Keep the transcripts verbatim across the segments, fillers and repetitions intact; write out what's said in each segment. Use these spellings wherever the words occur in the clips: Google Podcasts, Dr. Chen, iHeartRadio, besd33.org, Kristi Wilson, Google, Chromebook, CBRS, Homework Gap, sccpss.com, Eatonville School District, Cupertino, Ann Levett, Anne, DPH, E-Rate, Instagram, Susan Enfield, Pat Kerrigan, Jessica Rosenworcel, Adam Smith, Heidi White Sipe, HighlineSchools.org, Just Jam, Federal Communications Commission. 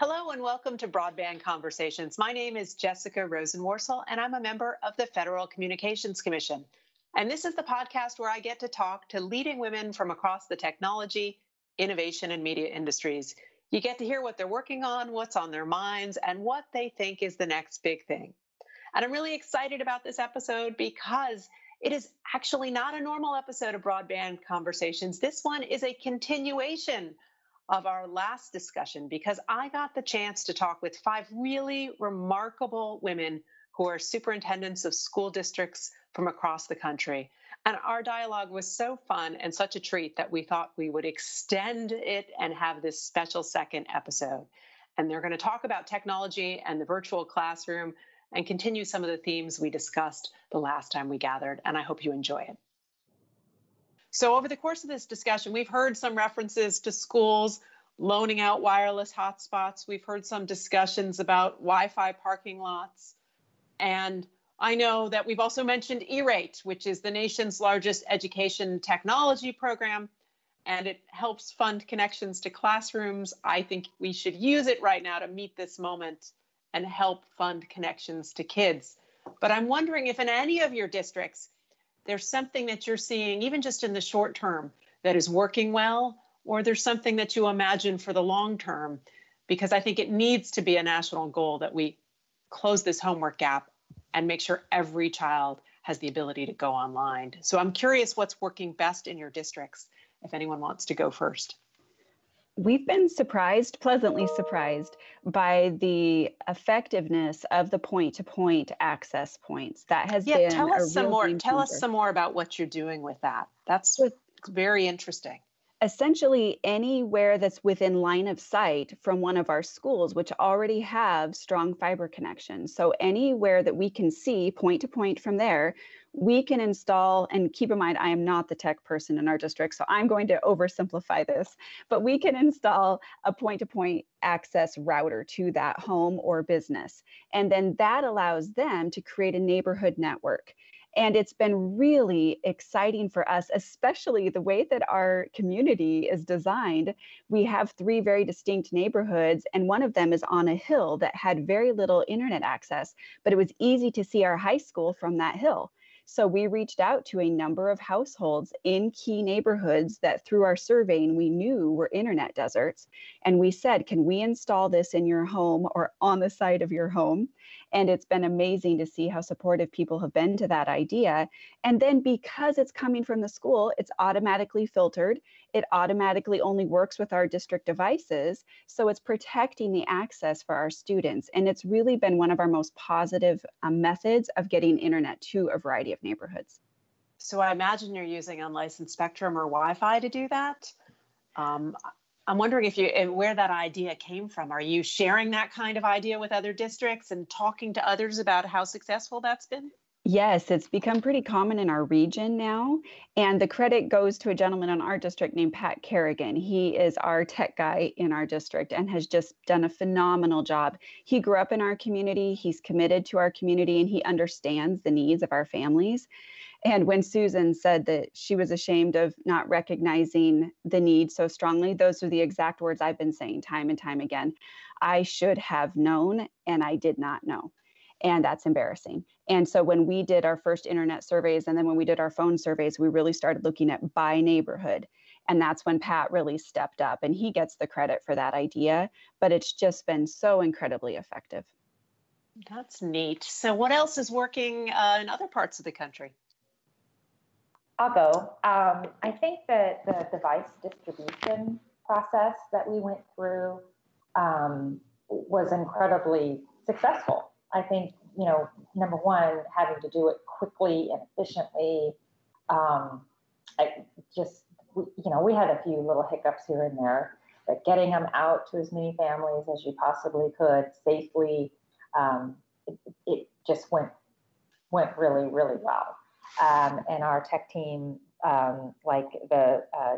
Hello and welcome to Broadband Conversations. My name is Jessica Rosenworcel, and I'm a member of the Federal Communications Commission. And this is the podcast where I get to talk to leading women from across the technology, innovation, and media industries. You get to hear what they're working on, what's on their minds, and what they think is the next big thing. And I'm really excited about this episode because it is actually not a normal episode of Broadband Conversations. This one is a continuation of our last discussion because I got the chance to talk with five really remarkable women who are superintendents of school districts from across the country. And our dialogue was so fun and such a treat that we thought we would extend it and have this special second episode. And they're going to talk about technology and the virtual classroom and continue some of the themes we discussed the last time we gathered. And I hope you enjoy it. So over the course of this discussion, we've heard some references to schools loaning out wireless hotspots. We've heard some discussions about Wi-Fi parking lots. And I know that we've also mentioned E-Rate, which is the nation's largest education technology program, and it helps fund connections to classrooms. I think we should use it right now to meet this moment and help fund connections to kids. But I'm wondering if in any of your districts, there's something that you're seeing, even just in the short term, that is working well, or there's something that you imagine for the long term, because I think it needs to be a national goal that we close this homework gap and make sure every child has the ability to go online. So I'm curious what's working best in your districts, if anyone wants to go first. We've been surprised, pleasantly surprised, by the effectiveness of the point-to-point access points. That has yeah, been tell us a some real more. Game tell changer. us some more about what you're doing with that. That's very interesting. Essentially, anywhere that's within line of sight from one of our schools, which already have strong fiber connections. So anywhere that we can see point to point from there, we can install, and keep in mind, I am not the tech person in our district, so I'm going to oversimplify this, but we can install a point to point access router to that home or business. And then that allows them to create a neighborhood network. And it's been really exciting for us, especially the way that our community is designed. We have three very distinct neighborhoods, and one of them is on a hill that had very little internet access, but it was easy to see our high school from that hill. So we reached out to a number of households in key neighborhoods that through our surveying we knew were internet deserts. And we said, can we install this in your home or on the side of your home? And it's been amazing to see how supportive people have been to that idea. And then because it's coming from the school, it's automatically filtered. It automatically only works with our district devices. So it's protecting the access for our students. And it's really been one of our most positive uh, methods of getting internet to a variety of neighborhoods. So I imagine you're using unlicensed spectrum or Wi-Fi to do that. Um, I'm wondering if you where that idea came from. Are you sharing that kind of idea with other districts and talking to others about how successful that's been? Yes, it's become pretty common in our region now. And the credit goes to a gentleman in our district named Pat Kerrigan. He is our tech guy in our district and has just done a phenomenal job. He grew up in our community, he's committed to our community, and he understands the needs of our families. And when Susan said that she was ashamed of not recognizing the need so strongly, those are the exact words I've been saying time and time again. I should have known, and I did not know. And that's embarrassing. And so when we did our first internet surveys, and then when we did our phone surveys, we really started looking at by neighborhood. And that's when Pat really stepped up, and he gets the credit for that idea, but it's just been so incredibly effective. That's neat. So what else is working uh, in other parts of the country? I'll go. Um, I think that the device distribution process that we went through um, was incredibly successful. I think, you know, number one, having to do it quickly and efficiently, um, I just, you know, we had a few little hiccups here and there, but getting them out to as many families as you possibly could safely, um, it, it just went, went really, really well. Um, and our tech team, um, like the uh,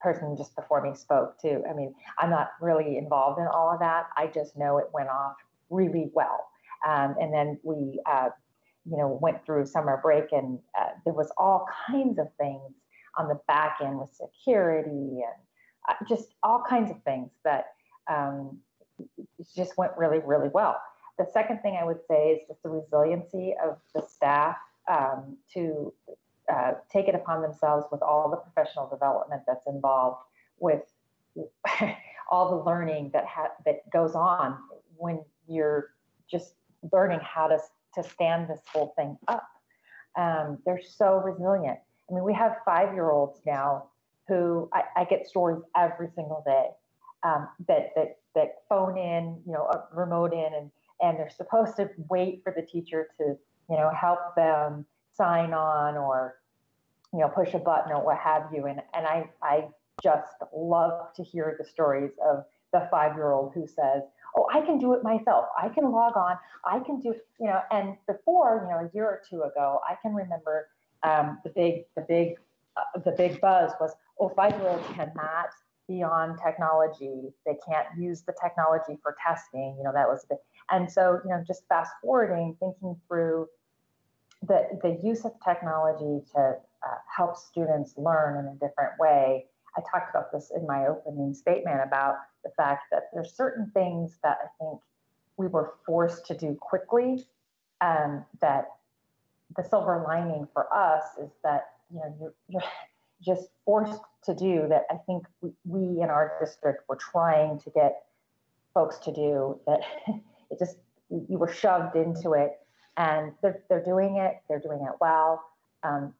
person just before me spoke to, I mean, I'm not really involved in all of that. I just know it went off really well. Um, and then we, uh, you know, went through summer break, and uh, there was all kinds of things on the back end with security and uh, just all kinds of things that um, just went really, really well. The second thing I would say is just the resiliency of the staff um, to uh, take it upon themselves with all the professional development that's involved, with all the learning that ha that goes on when you're just learning how to, to stand this whole thing up. Um, they're so resilient. I mean, we have five-year-olds now who I, I get stories every single day um, that, that, that phone in, you know, remote in, and, and they're supposed to wait for the teacher to, you know, help them sign on or, you know, push a button or what have you. And, and I, I just love to hear the stories of the five-year-old who says, oh, I can do it myself. I can log on. I can do, you know, and before, you know, a year or two ago, I can remember um, the big, the big, uh, the big buzz was, oh, five-year-olds cannot be on technology. They can't use the technology for testing. You know, that was the, and so, you know, just fast forwarding, thinking through the, the use of technology to uh, help students learn in a different way. I talked about this in my opening statement about the fact that there's certain things that I think we were forced to do quickly, and um, that the silver lining for us is that, you know, you're, you're just forced to do that. I think we, we in our district were trying to get folks to do that. It just, you were shoved into it, and they're, they're doing it. They're doing it well. Um,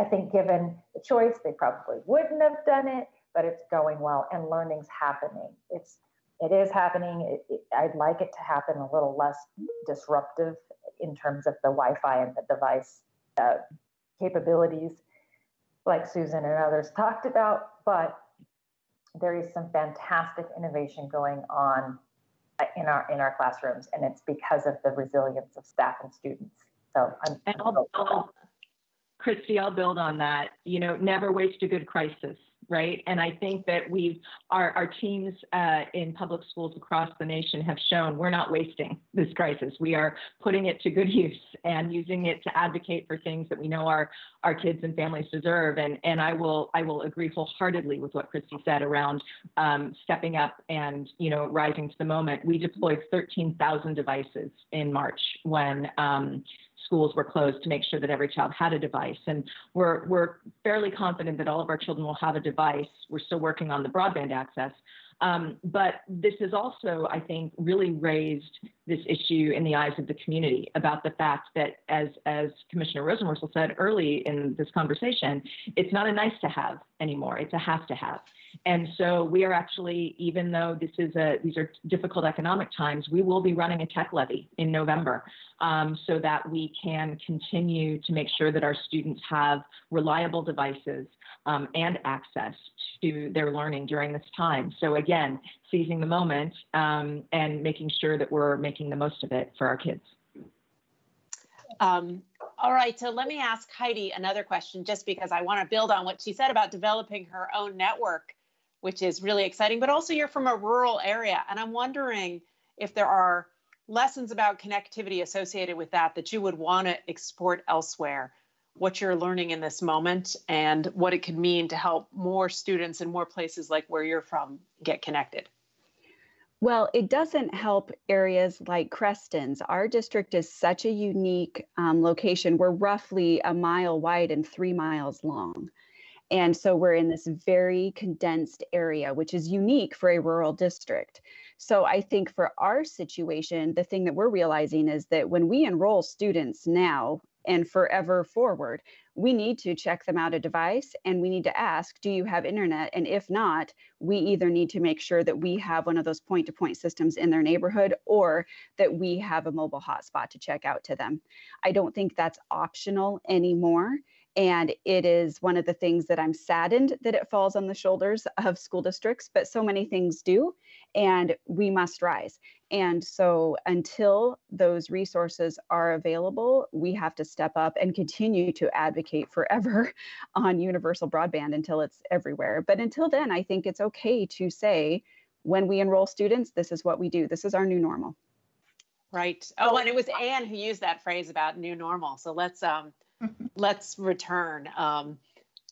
I think given the choice, they probably wouldn't have done it, but it's going well, and learning's happening. It's, it is happening. It, it, I'd like it to happen a little less disruptive in terms of the Wi-Fi and the device uh, capabilities, like Susan and others talked about, but there is some fantastic innovation going on in our, in our classrooms, and it's because of the resilience of staff and students. So I'm, and I'm I'll, Kristi, I'll build on that. You know, never waste a good crisis, right? And I think that we've, our, our teams uh, in public schools across the nation have shown we're not wasting this crisis. We are putting it to good use and using it to advocate for things that we know our, our kids and families deserve. And, and I will, I will agree wholeheartedly with what Kristi said around um, stepping up and, you know, rising to the moment. We deployed thirteen thousand devices in March when um, schools were closed, to make sure that every child had a device. And we're, we're fairly confident that all of our children will have a device. We're still working on the broadband access. Um, but this has also, I think, really raised this issue in the eyes of the community about the fact that, as, as Commissioner Rosenworcel said early in this conversation, it's not a nice to have anymore, it's a have to have. And so we are actually, even though this is a, these are difficult economic times, we will be running a tech levy in November um, so that we can continue to make sure that our students have reliable devices um, and access to their learning during this time. So again, seizing the moment um, and making sure that we're making the most of it for our kids. Um, all right, so let me ask Heidi another question, just because I want to build on what she said about developing her own network, which is really exciting, but also you're from a rural area, and I'm wondering if there are lessons about connectivity associated with that that you would want to export elsewhere, what you're learning in this moment and what it could mean to help more students in more places like where you're from get connected. Well, it doesn't help areas like Krestin's. Our district is such a unique um, location. We're roughly a mile wide and three miles long. And so we're in this very condensed area, which is unique for a rural district. So I think for our situation, the thing that we're realizing is that when we enroll students now and forever forward, we need to check them out a device, and we need to ask, do you have internet? And if not, we either need to make sure that we have one of those point-to-point systems in their neighborhood, or that we have a mobile hotspot to check out to them. I don't think that's optional anymore. And it is one of the things that I'm saddened that it falls on the shoulders of school districts, but so many things do, and we must rise. And so until those resources are available, we have to step up and continue to advocate forever on universal broadband until it's everywhere. But until then, I think it's okay to say, when we enroll students, this is what we do. This is our new normal. Right. Oh, and it was Anne who used that phrase about new normal. So let's, um, let's return um,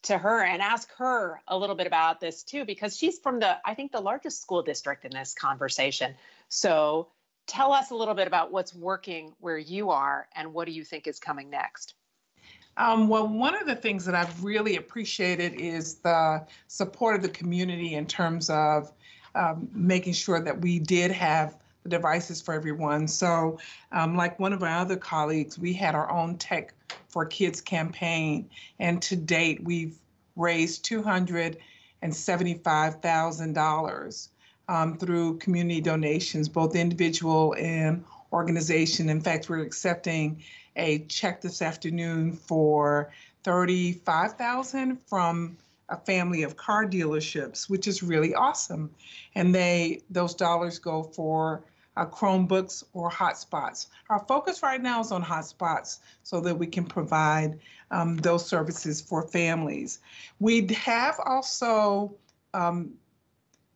to her and ask her a little bit about this too, because she's from the, I think, the largest school district in this conversation. So tell us a little bit about what's working where you are and what do you think is coming next? Um, well, one of the things that I've really appreciated is the support of the community in terms of um, making sure that we did have the devices for everyone. So um, like one of our other colleagues, we had our own Tech for Kids campaign, and to date we've raised two hundred seventy-five thousand dollars um, through community donations, both individual and organization. In fact, we're accepting a check this afternoon for thirty-five thousand dollars from a family of car dealerships, which is really awesome. And they those dollars go for uh, Chromebooks or hotspots. Our focus right now is on hotspots so that we can provide um, those services for families. We have also um,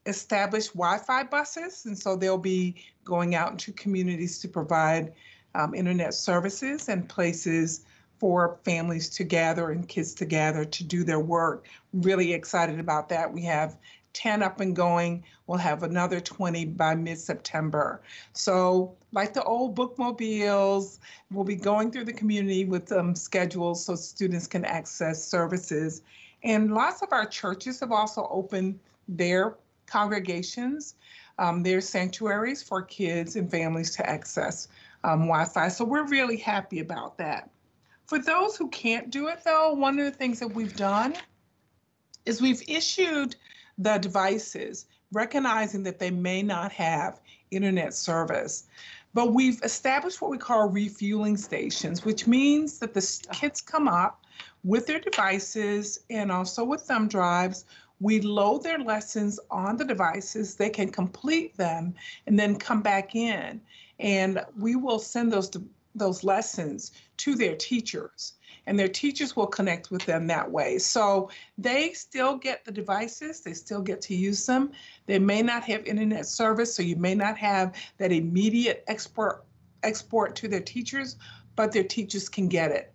established Wi-Fi buses, and so they'll be going out into communities to provide Um, internet services and places for families to gather and kids to gather to do their work. Really excited about that. We have ten up and going. We'll have another twenty by mid-September. So like the old bookmobiles, we'll be going through the community with um, schedules so students can access services. And lots of our churches have also opened their congregations, um, their sanctuaries for kids and families to access Um, Wi-Fi. So we're really happy about that. For those who can't do it, though, one of the things that we've done is we've issued the devices, recognizing that they may not have internet service. But we've established what we call refueling stations, which means that the kids come up with their devices and also with thumb drives. We load their lessons on the devices. They can complete them and then come back in. And we will send those those lessons to their teachers, and their teachers will connect with them that way. So they still get the devices, they still get to use them. They may not have internet service, so you may not have that immediate export export to their teachers, but their teachers can get it,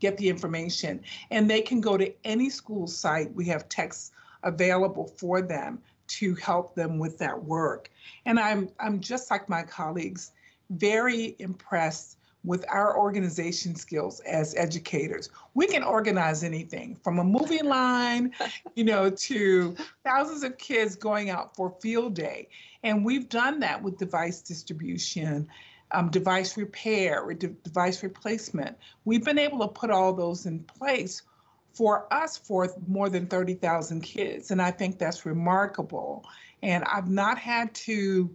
get the information. And they can go to any school site. We have texts available for them to help them with that work. And I'm, I'm just like my colleagues, very impressed with our organization skills as educators. We can organize anything from a movie line, you know, to thousands of kids going out for field day. And we've done that with device distribution, um, device repair, or de- device replacement. We've been able to put all those in place for us for more than thirty thousand kids. And I think that's remarkable. And I've not had to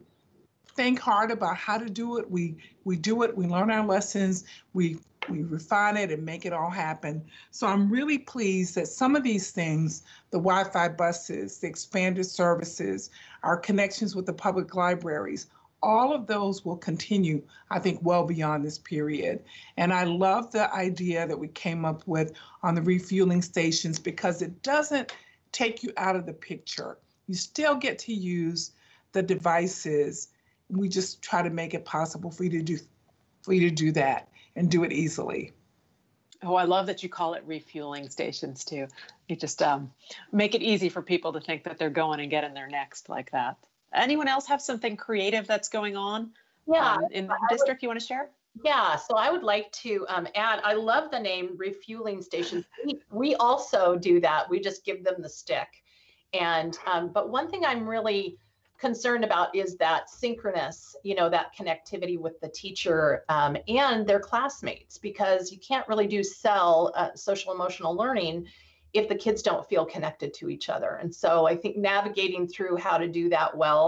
think hard about how to do it. We we do it, we learn our lessons, we, we refine it and make it all happen. So I'm really pleased that some of these things, the Wi-Fi buses, the expanded services, our connections with the public libraries, all of those will continue, I think, well beyond this period. And I love the idea that we came up with on the refueling stations, because it doesn't take you out of the picture. You still get to use the devices. We just try to make it possible for you to do, for you to do that and do it easily. Oh, I love that you call it refueling stations too. You just um, make it easy for people to think that they're going and getting their next like that. Anyone else have something creative that's going on yeah, um, in the I district would, you want to share? Yeah, so I would like to um, add, I love the name refueling stations. We, we also do that. We just give them the stick. And um, but one thing I'm really concerned about is that synchronous, you know, that connectivity with the teacher um, and their classmates, because you can't really do cell uh, social emotional learning if the kids don't feel connected to each other. And so I think navigating through how to do that well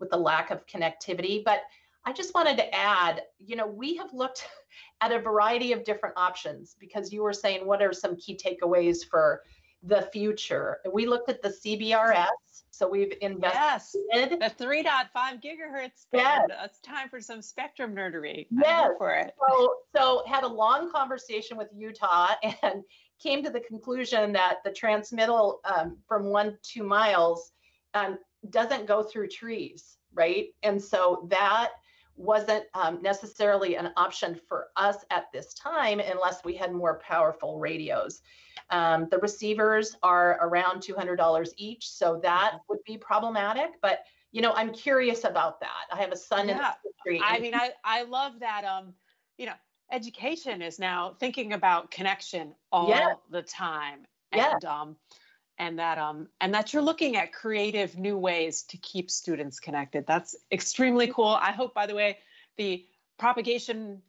with the lack of connectivity. But I just wanted to add, you know, we have looked at a variety of different options, because you were saying, what are some key takeaways for the future? We looked at the C B R S. So we've invested. Yes, the three point five gigahertz band. Yes. It's time for some spectrum nerdery. Yes. I'm for it. So, so had a long conversation with Utah and came to the conclusion that the transmittal um, from one to two miles um, doesn't go through trees, right? And so that wasn't um, necessarily an option for us at this time unless we had more powerful radios. Um, the receivers are around two hundred dollars each, so that would be problematic, but you know, I'm curious about that. I have a son yeah. in the country. I mean, I, I love that, um, you know, education is now thinking about connection all yeah. the time. And, yeah. um, and that, um, and that you're looking at creative new ways to keep students connected. That's extremely cool. I hope, by the way, the propagation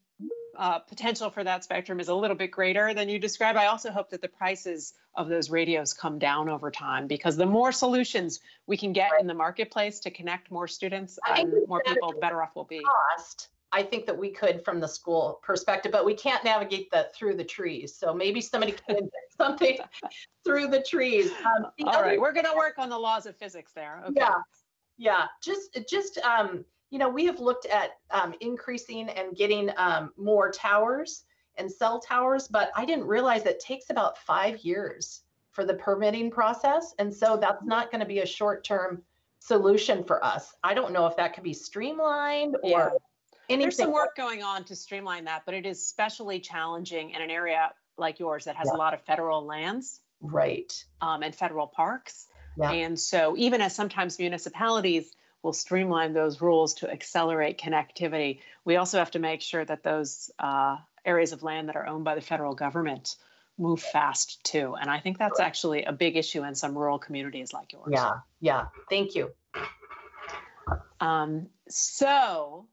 uh, potential for that spectrum is a little bit greater than you describe. I also hope that the prices of those radios come down over time, because the more solutions we can get right. in the marketplace to connect more students and more people, the better off we'll be. Cost. I think that we could from the school perspective, but we can't navigate that through the trees. So maybe somebody could something through the trees. Um, the All right, we're going to work on the laws of physics there. Okay. Yeah, yeah. Just, just um, you know, we have looked at um, increasing and getting um, more towers and cell towers, but I didn't realize it takes about five years for the permitting process, and so that's not going to be a short-term solution for us. I don't know if that could be streamlined or. Yeah. Anything. There's some work going on to streamline that, but it is especially challenging in an area like yours that has yeah. a lot of federal lands, right, um, and federal parks. Yeah. And so even as sometimes municipalities will streamline those rules to accelerate connectivity, we also have to make sure that those uh, areas of land that are owned by the federal government move fast too. And I think that's right. actually a big issue in some rural communities like yours. Yeah, yeah. Thank you. Um, so...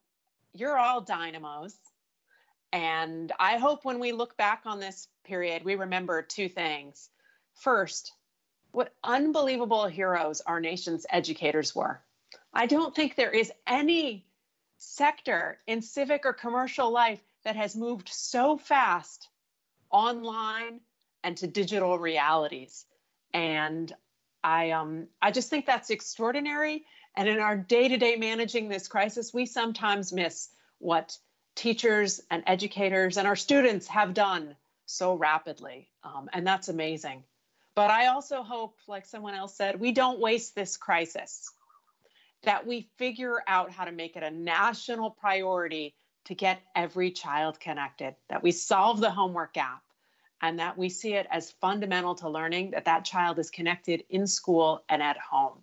You're all dynamos. And I hope when we look back on this period, we remember two things. First, what unbelievable heroes our nation's educators were. I don't think there is any sector in civic or commercial life that has moved so fast online and to digital realities. And I, um, I just think that's extraordinary. And in our day-to-day managing this crisis, we sometimes miss what teachers and educators and our students have done so rapidly. Um, and that's amazing. But I also hope, like someone else said, we don't waste this crisis, that we figure out how to make it a national priority to get every child connected, that we solve the homework gap, and that we see it as fundamental to learning that that child is connected in school and at home.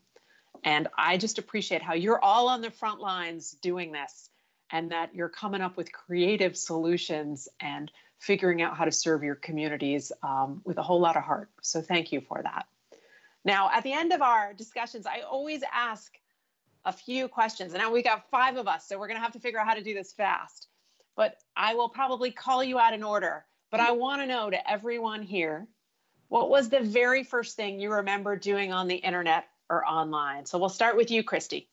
And I just appreciate how you're all on the front lines doing this, and that you're coming up with creative solutions and figuring out how to serve your communities um, with a whole lot of heart. So thank you for that. Now, at the end of our discussions, I always ask a few questions. And now we've got five of us, so we're going to have to figure out how to do this fast. But I will probably call you out in order. But I want to know to everyone here, what was the very first thing you remember doing on the internet or online? So we'll start with you, Kristi.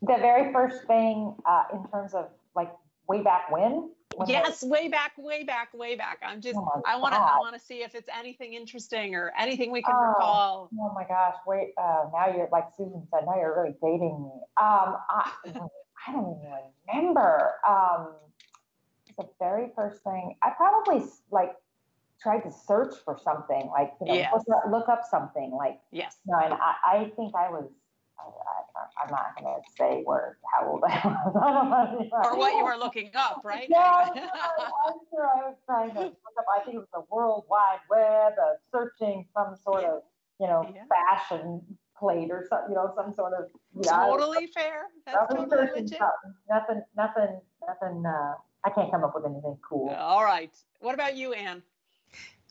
The very first thing uh, in terms of like way back when? when yes, was... way back, way back, way back. I'm just, oh I want to I want to see if it's anything interesting or anything we can oh, recall. Oh my gosh, wait, uh, now you're, like Susan said, now you're really dating me. Um, I, I don't even remember. Um, the very first thing, I probably like, tried to search for something, like, you know, yes. look, look up something, like, yes. You know, and I, I think I was, I, I, I'm not going to say where, how old I was. Or what you were looking up, right? Yeah, I'm, sure I, I'm sure I was trying to look up, I think it was the World Wide Web, uh, searching some sort of, you know, yeah. fashion plate or something, you know, some sort of. Yeah, totally fair. That's totally legit. Nothing, nothing, nothing, uh, I can't come up with anything cool. All right. What about you, Anne?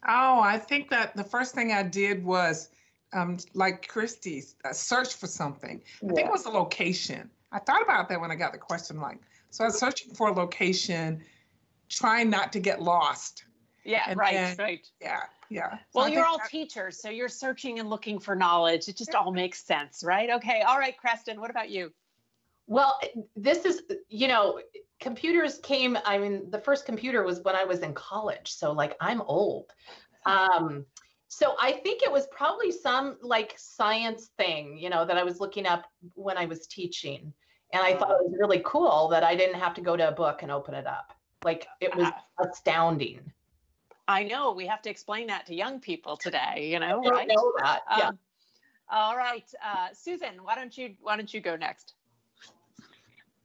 Oh, I think that the first thing I did was, um, like Kristi, uh, search for something. Yeah. I think it was a location. I thought about that when I got the question. Like, so I was searching for a location, trying not to get lost. Yeah, and right, then, right. Yeah, yeah. Well, so you're all that, teachers, so you're searching and looking for knowledge. It just all makes sense, right? Okay, all right, Krestin, what about you? Well, this is, you know, computers came, I mean, the first computer was when I was in college. So like, I'm old. Um, so I think it was probably some like science thing, you know, that I was looking up when I was teaching. And I thought it was really cool that I didn't have to go to a book and open it up. Like, it was astounding. I know, we have to explain that to young people today, you know, right? I know that, yeah. Um, all right, uh, Susan, why don't you, why don't you go next?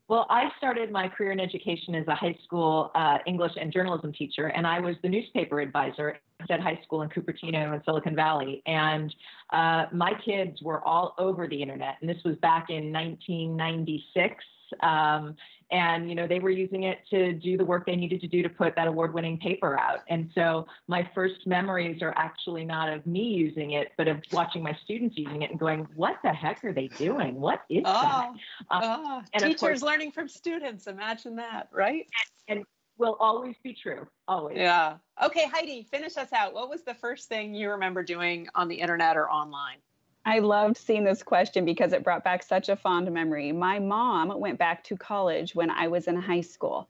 Well, I started my career in education as a high school uh, English and journalism teacher, and I was the newspaper advisor at high school in Cupertino and Silicon Valley. And uh, my kids were all over the internet, and this was back in nineteen ninety-six. Um, and, you know, they were using it to do the work they needed to do to put that award-winning paper out. And so my first memories are actually not of me using it, but of watching my students using it and going, what the heck are they doing? What is oh, that? Um, oh, and teachers course, learning from students. Imagine that, right? And, and will always be true. Always. Yeah. Okay, Heidi, finish us out. What was the first thing you remember doing on the internet or online? I loved seeing this question because it brought back such a fond memory. My mom went back to college when I was in high school,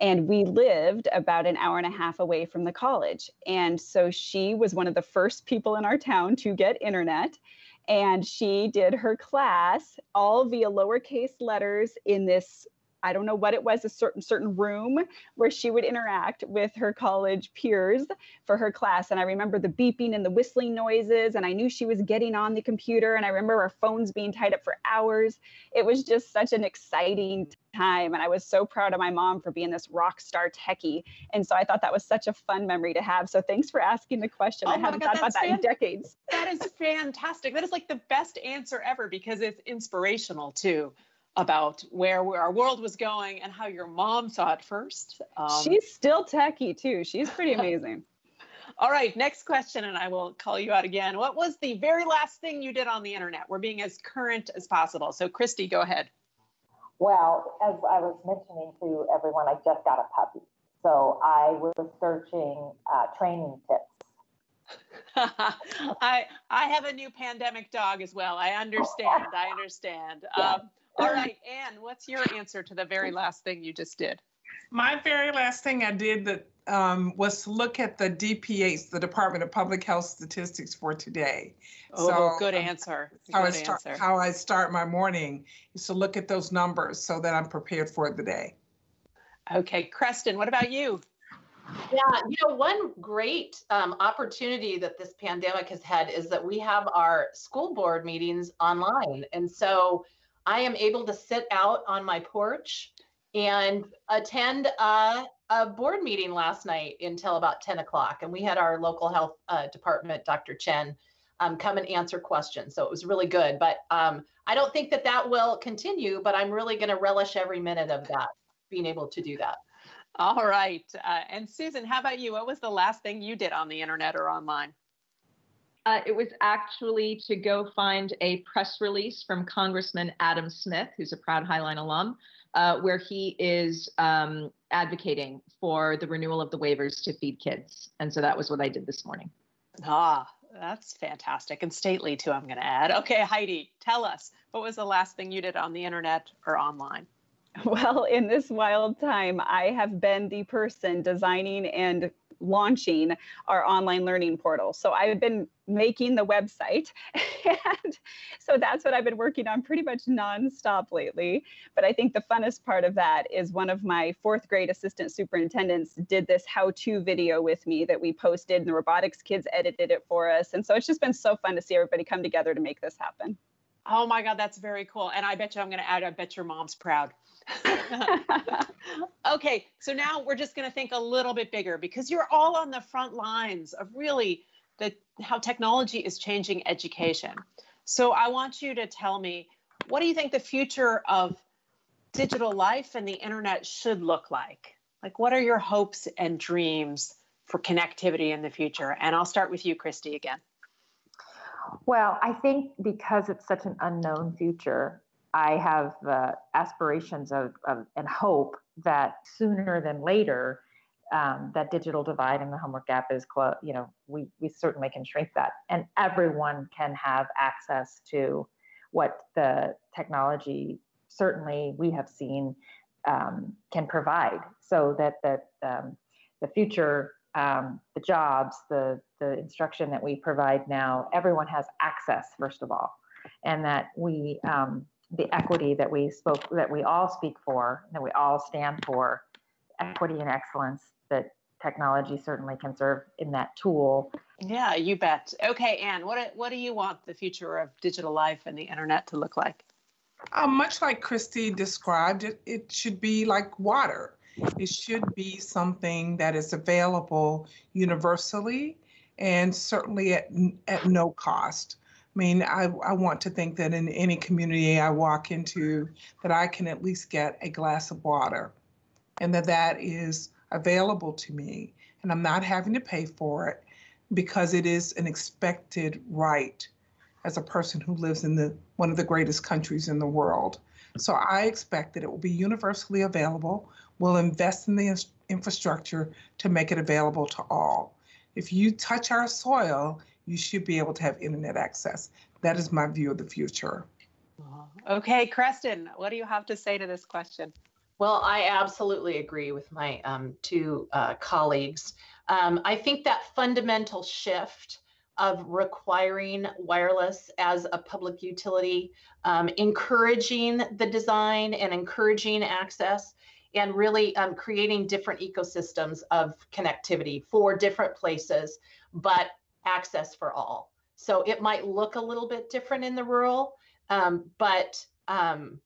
and we lived about an hour and a half away from the college. And so she was one of the first people in our town to get internet, and she did her class all via lowercase letters in this, I don't know what it was, a certain certain room where she would interact with her college peers for her class. And I remember the beeping and the whistling noises, and I knew she was getting on the computer, and I remember our phones being tied up for hours. It was just such an exciting time, and I was so proud of my mom for being this rock star techie. And so I thought that was such a fun memory to have. So thanks for asking the question. Oh I haven't God, thought about that in decades. That is fantastic. That is like the best answer ever, because it's inspirational too, about where, where our world was going and how your mom saw it first. Um, She's still techie too. She's pretty amazing. All right, next question, and I will call you out again. What was the very last thing you did on the internet? We're being as current as possible. So Kristi, go ahead. Well, as I was mentioning to everyone, I just got a puppy. So I was searching uh, training tips. I, I have a new pandemic dog as well. I understand, I understand. Yeah. Um, All right, Anne, what's your answer to the very last thing you just did? My very last thing I did that um, was to look at the D P H, the Department of Public Health Statistics for today. Oh, so, good answer. Um, how, good I start, answer. how I start my morning is to look at those numbers so that I'm prepared for the day. Okay, Krestin, what about you? Yeah, you know, one great um, opportunity that this pandemic has had is that we have our school board meetings online. And so I am able to sit out on my porch and attend a, a board meeting last night until about ten o'clock. And we had our local health uh, department, Doctor Chen, um, come and answer questions. So it was really good. But um, I don't think that that will continue, but I'm really going to relish every minute of that, being able to do that. All right. Uh, and Susan, how about you? What was the last thing you did on the internet or online? Uh, it was actually to go find a press release from Congressman Adam Smith, who's a proud Highline alum, uh, where he is um, advocating for the renewal of the waivers to feed kids. And so that was what I did this morning. Ah, that's fantastic. And stately, too, I'm going to add. Okay, Heidi, tell us, what was the last thing you did on the internet or online? Well, in this wild time, I have been the person designing and launching our online learning portal. So I've been making the website. And so that's what I've been working on pretty much nonstop lately. But I think the funnest part of that is one of my fourth grade assistant superintendents did this how-to video with me that we posted, and the robotics kids edited it for us. And so it's just been so fun to see everybody come together to make this happen. Oh my God, that's very cool. And I bet you, I'm going to add, I bet your mom's proud. Okay, so now we're just going to think a little bit bigger, because you're all on the front lines of really the, how technology is changing education. So I want you to tell me, what do you think the future of digital life and the internet should look like? Like, what are your hopes and dreams for connectivity in the future? And I'll start with you, Kristi, again. Well, I think because it's such an unknown future, I have uh, aspirations of, of and hope that sooner than later, um, that digital divide and the homework gap is closed. You know, we we certainly can shrink that, and everyone can have access to what the technology, certainly we have seen, um, can provide. So that that um, the future, um, the jobs, the the instruction that we provide now, everyone has access, first of all, and that we. Um, the equity that we spoke, that we all speak for, that we all stand for, equity and excellence, that technology certainly can serve in that tool. Yeah, you bet. Okay, Anne, what, what do you want the future of digital life and the internet to look like? Uh, much like Kristi described, it, it should be like water. It should be something that is available universally and certainly at, at no cost. I mean, I, I want to think that in any community I walk into, that I can at least get a glass of water and that that is available to me and I'm not having to pay for it because it is an expected right as a person who lives in the one of the greatest countries in the world. So I expect that it will be universally available. We'll invest in the infrastructure to make it available to all. If you touch our soil, you should be able to have internet access. That is my view of the future. Okay, Krestin, what do you have to say to this question? Well, I absolutely agree with my um, two uh, colleagues. Um, I think that fundamental shift of requiring wireless as a public utility, um, encouraging the design and encouraging access, and really um, creating different ecosystems of connectivity for different places, but access for all. So it might look a little bit different in the rural, um, but um,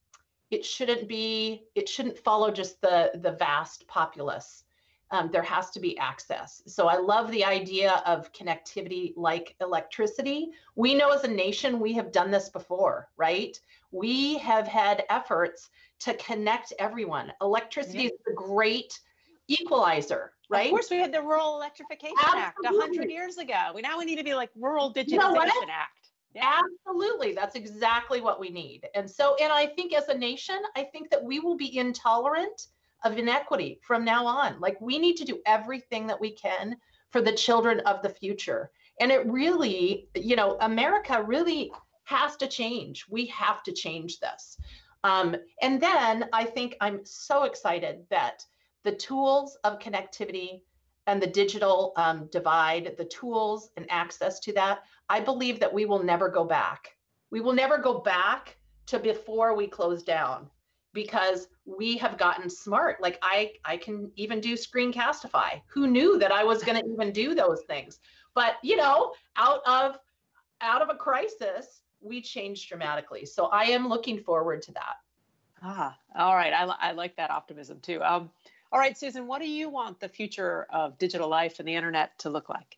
it shouldn't be, it shouldn't follow just the, the vast populace. Um, there has to be access. So I love the idea of connectivity like electricity. We know as a nation, we have done this before, right? We have had efforts to connect everyone. Electricity yeah. is a great equalizer, right? Of course, we had the Rural Electrification Absolutely. Act one hundred years ago. We now we need to be like Rural Digitization you know Act. Yeah. Absolutely, that's exactly what we need. And so, and I think as a nation, I think that we will be intolerant of inequity from now on. Like we need to do everything that we can for the children of the future. And it really, you know, America really has to change. We have to change this. Um, and then I think I'm so excited that the tools of connectivity and the digital um, divide, the tools and access to that, I believe that we will never go back. We will never go back to before we closed down, because we have gotten smart. Like I, I can even do Screencastify. Who knew that I was gonna even do those things? But you know, out of, out of a crisis, we changed dramatically. So I am looking forward to that. Ah, all right, I, I like that optimism too. Um, all right, Susan, what do you want the future of digital life and the internet to look like?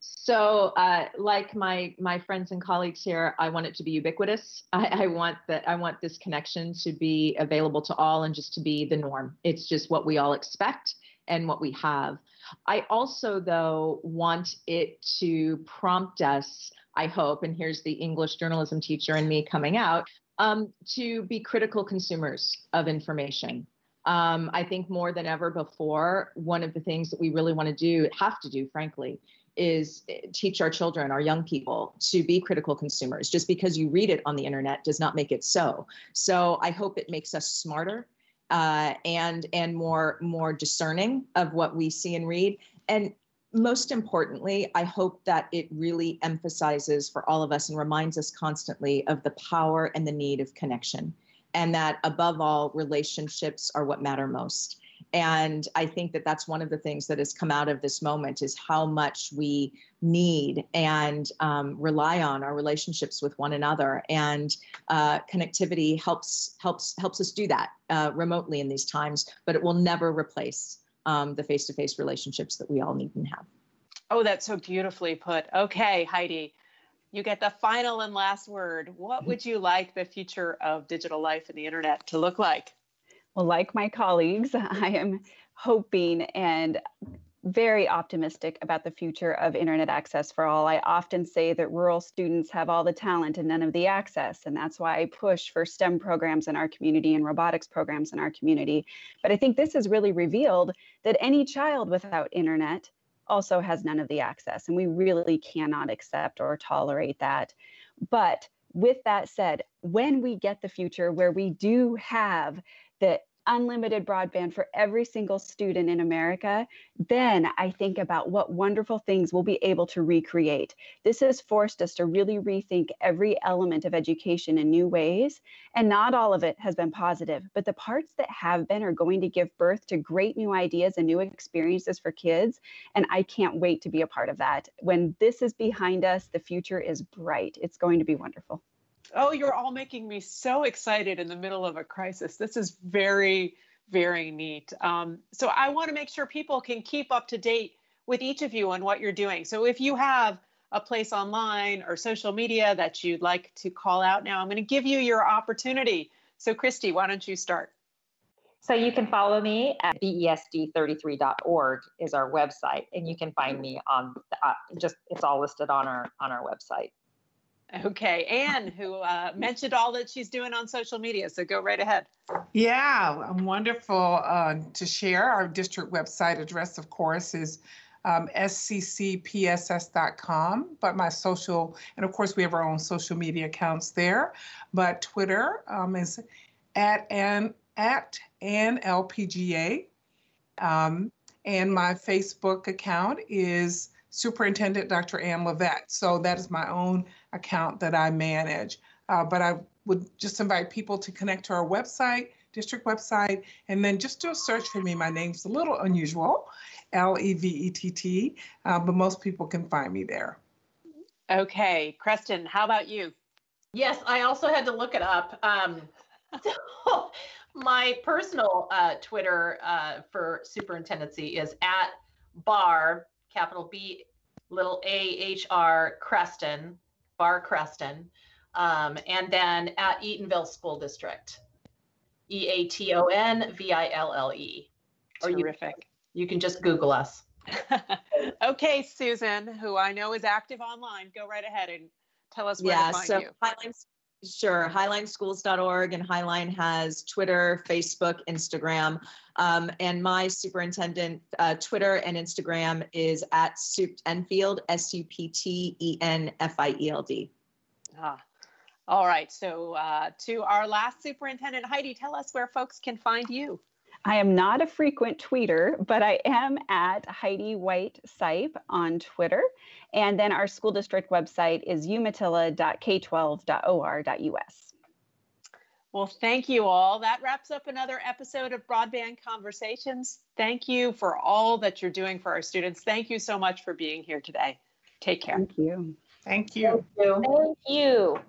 So uh, like my, my friends and colleagues here, I want it to be ubiquitous. I, I want that. I want this connection to be available to all and just to be the norm. It's just what we all expect and what we have. I also, though, want it to prompt us, I hope, and here's the English journalism teacher in me coming out, um, to be critical consumers of information. Um, I think more than ever before, one of the things that we really want to do, have to do, frankly, is teach our children, our young people, to be critical consumers. Just because you read it on the internet does not make it so. So I hope it makes us smarter uh, and and more more discerning of what we see and read. And most importantly, I hope that it really emphasizes for all of us and reminds us constantly of the power and the need of connection, and that above all, relationships are what matter most. And I think that that's one of the things that has come out of this moment is how much we need and um, rely on our relationships with one another. And uh, connectivity helps helps helps us do that uh, remotely in these times, but it will never replace um, the face-to-face relationships that we all need and have. Oh, that's so beautifully put. Okay, Heidi, you get the final and last word. What would you like the future of digital life and the internet to look like? Well, like my colleagues, I am hoping and very optimistic about the future of internet access for all. I often say that rural students have all the talent and none of the access, and that's why I push for STEM programs in our community and robotics programs in our community. But I think this has really revealed that any child without internet also has none of the access, and we really cannot accept or tolerate that. But with that said, when we get the future where we do have the unlimited broadband for every single student in America, then I think about what wonderful things we'll be able to recreate. This has forced us to really rethink every element of education in new ways, and not all of it has been positive, but the parts that have been are going to give birth to great new ideas and new experiences for kids, and I can't wait to be a part of that. When this is behind us, the future is bright. It's going to be wonderful. Oh, you're all making me so excited in the middle of a crisis. This is very, very neat. Um, so I want to make sure people can keep up to date with each of you on what you're doing. So if you have a place online or social media that you'd like to call out now, I'm going to give you your opportunity. So Kristi, why don't you start? So you can follow me at B E S D thirty-three dot org is our website, and you can find me on uh, just it's all listed on our on our website. Okay, Anne, who uh, mentioned all that she's doing on social media, so go right ahead. Yeah, wonderful uh, to share. Our district website address, of course, is um, S C C P S S dot com, but my social, and of course we have our own social media accounts there, but Twitter um, is at Ann. at Ann L P G A, um, and my Facebook account is Superintendent Doctor Ann Levett. So that is my own account that I manage. Uh, but I would just invite people to connect to our website, district website, and then just do a search for me. My name's a little unusual, L E V E T T, uh, but most people can find me there. Okay, Krestin, how about you? Yes, I also had to look it up. Um, so my personal uh, Twitter uh, for superintendency is at Bahr, capital B, little A H R, Krestin, Bahr Krestin, um, and then at Eatonville School District, E A T O N V I L L E. Terrific. Or you, you can just Google us. Okay, Susan, who I know is active online, go right ahead and tell us where yeah, to find so you. Highline's Sure, Highline Schools dot org, and Highline has Twitter, Facebook, Instagram, um, and my superintendent uh, Twitter and Instagram is at Supt Enfield, S U P T E N F I E L D. Ah, all right, so uh, to our last superintendent, Heidi, tell us where folks can find you. I am not a frequent tweeter, but I am at Heidi White Sipe on Twitter. And then our school district website is umatilla dot K twelve dot O R dot U S. Well, thank you all. That wraps up another episode of Broadband Conversations. Thank you for all that you're doing for our students. Thank you so much for being here today. Take care. Thank you. Thank you. Thank you. Thank you.